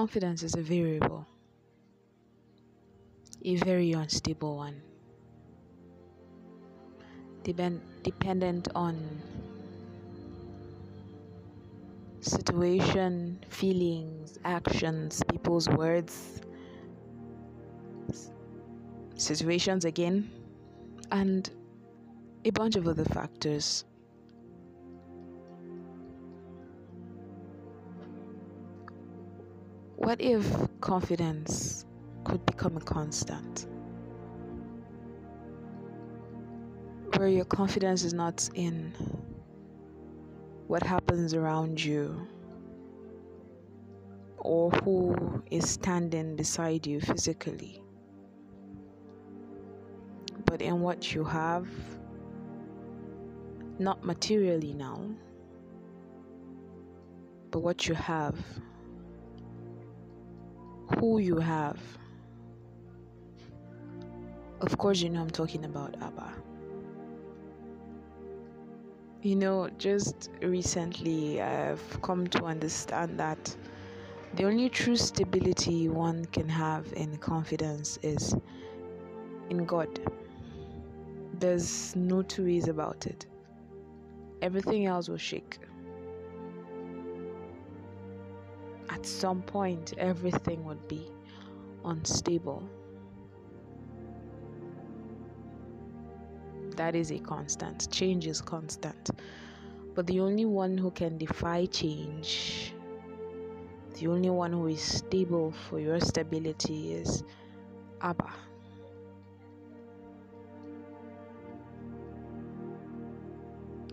Confidence is a variable, a very unstable one, dependent on situation, feelings, actions, people's words, situations again, and a bunch of other factors. What if confidence could become a constant, where your confidence is not in what happens around you or who is standing beside you physically, but in what you have, not materially now, but what you have, who you have. Of course, you know I'm talking about Abba. You know, just recently I've come to understand that the only true stability one can have in confidence is in God. There's no two ways about it. Everything else will shake. At some point, everything would be unstable. That is a constant. Change is constant. But the only one who can defy change, the only one who is stable for your stability is Abba.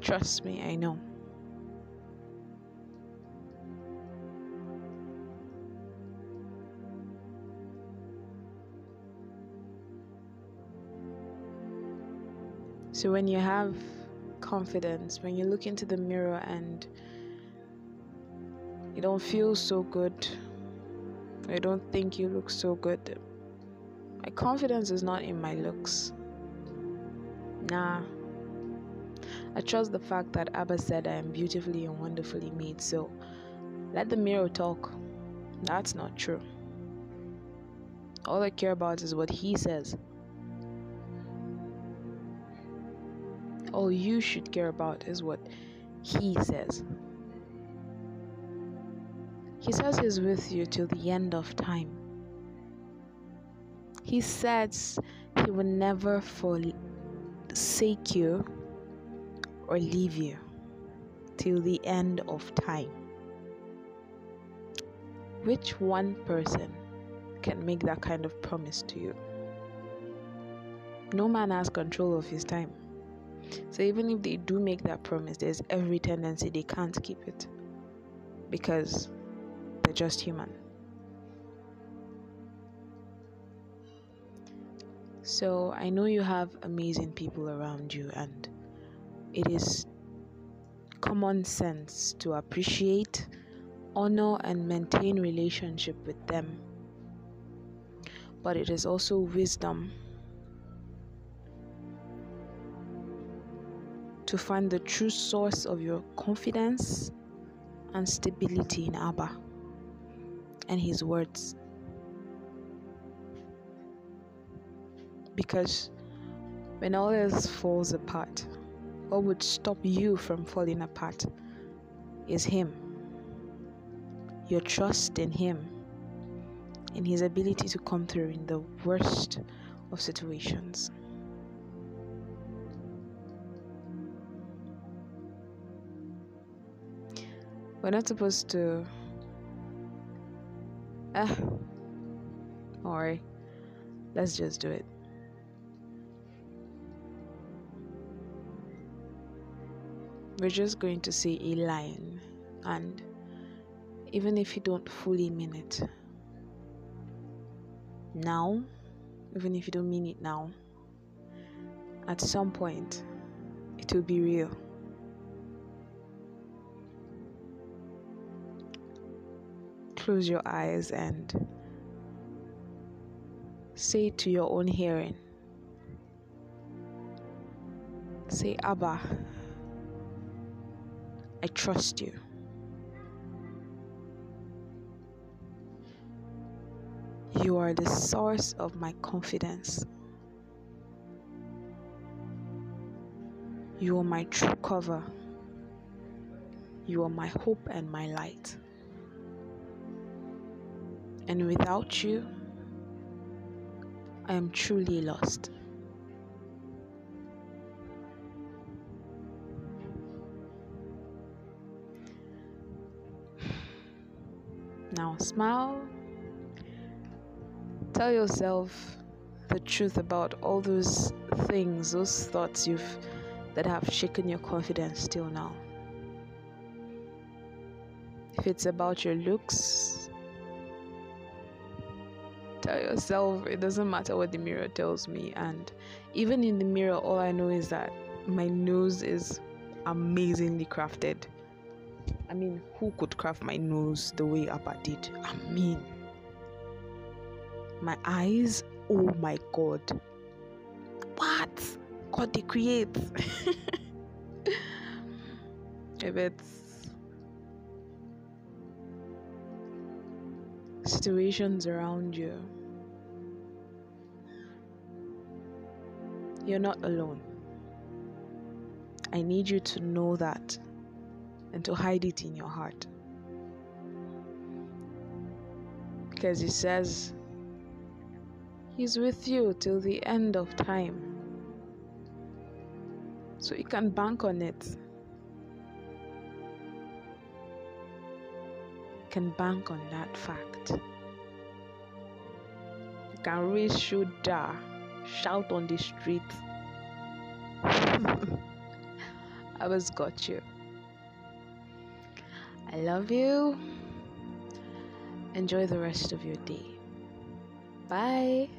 Trust me, I know. So when you have confidence, when you look into the mirror and you don't feel so good, or you don't think you look so good, my confidence is not in my looks. Nah. I trust the fact that Abba said I am beautifully and wonderfully made, so let the mirror talk. That's not true. All I care about is what he says. All you should care about is what he says. He says he's with you till the end of time. He says he will never forsake you or leave you till the end of time. Which one person can make that kind of promise to you? No man has control of his time. So even if they do make that promise, there's every tendency they can't keep it, because they're just human. So I know you have amazing people around you, and it is common sense to appreciate, honor, and maintain relationship with them. But it is also wisdom to find the true source of your confidence and stability in Abba and his words. Because when all else falls apart, what would stop you from falling apart is him. Your trust in him, in his ability to come through in the worst of situations. We're not supposed to don't worry, let's just do it. We're just going to say a line, and even if you don't fully mean it now, even if you don't mean it now, at some point it will be real. Close your eyes and say to your own hearing, say, Abba, I trust you. You are the source of my confidence. You are my true cover. You are my hope and my light. And without you, I am truly lost. Now smile. Tell yourself the truth about all those things, those thoughts that have shaken your confidence till now. If it's about your looks, tell yourself it doesn't matter what the mirror tells me. And even in the mirror, all I know is that my nose is amazingly crafted. I mean, who could craft my nose the way Abba did? I mean, my eyes, oh my God. What? God, they create. If it's situations around you, you're not alone. I need you to know that, and to hide it in your heart, because he says he's with you till the end of time, so you can bank on it. You can bank on that fact. You can raise shoulder, shout on the street, I was got you. I love you. Enjoy the rest of your day. Bye.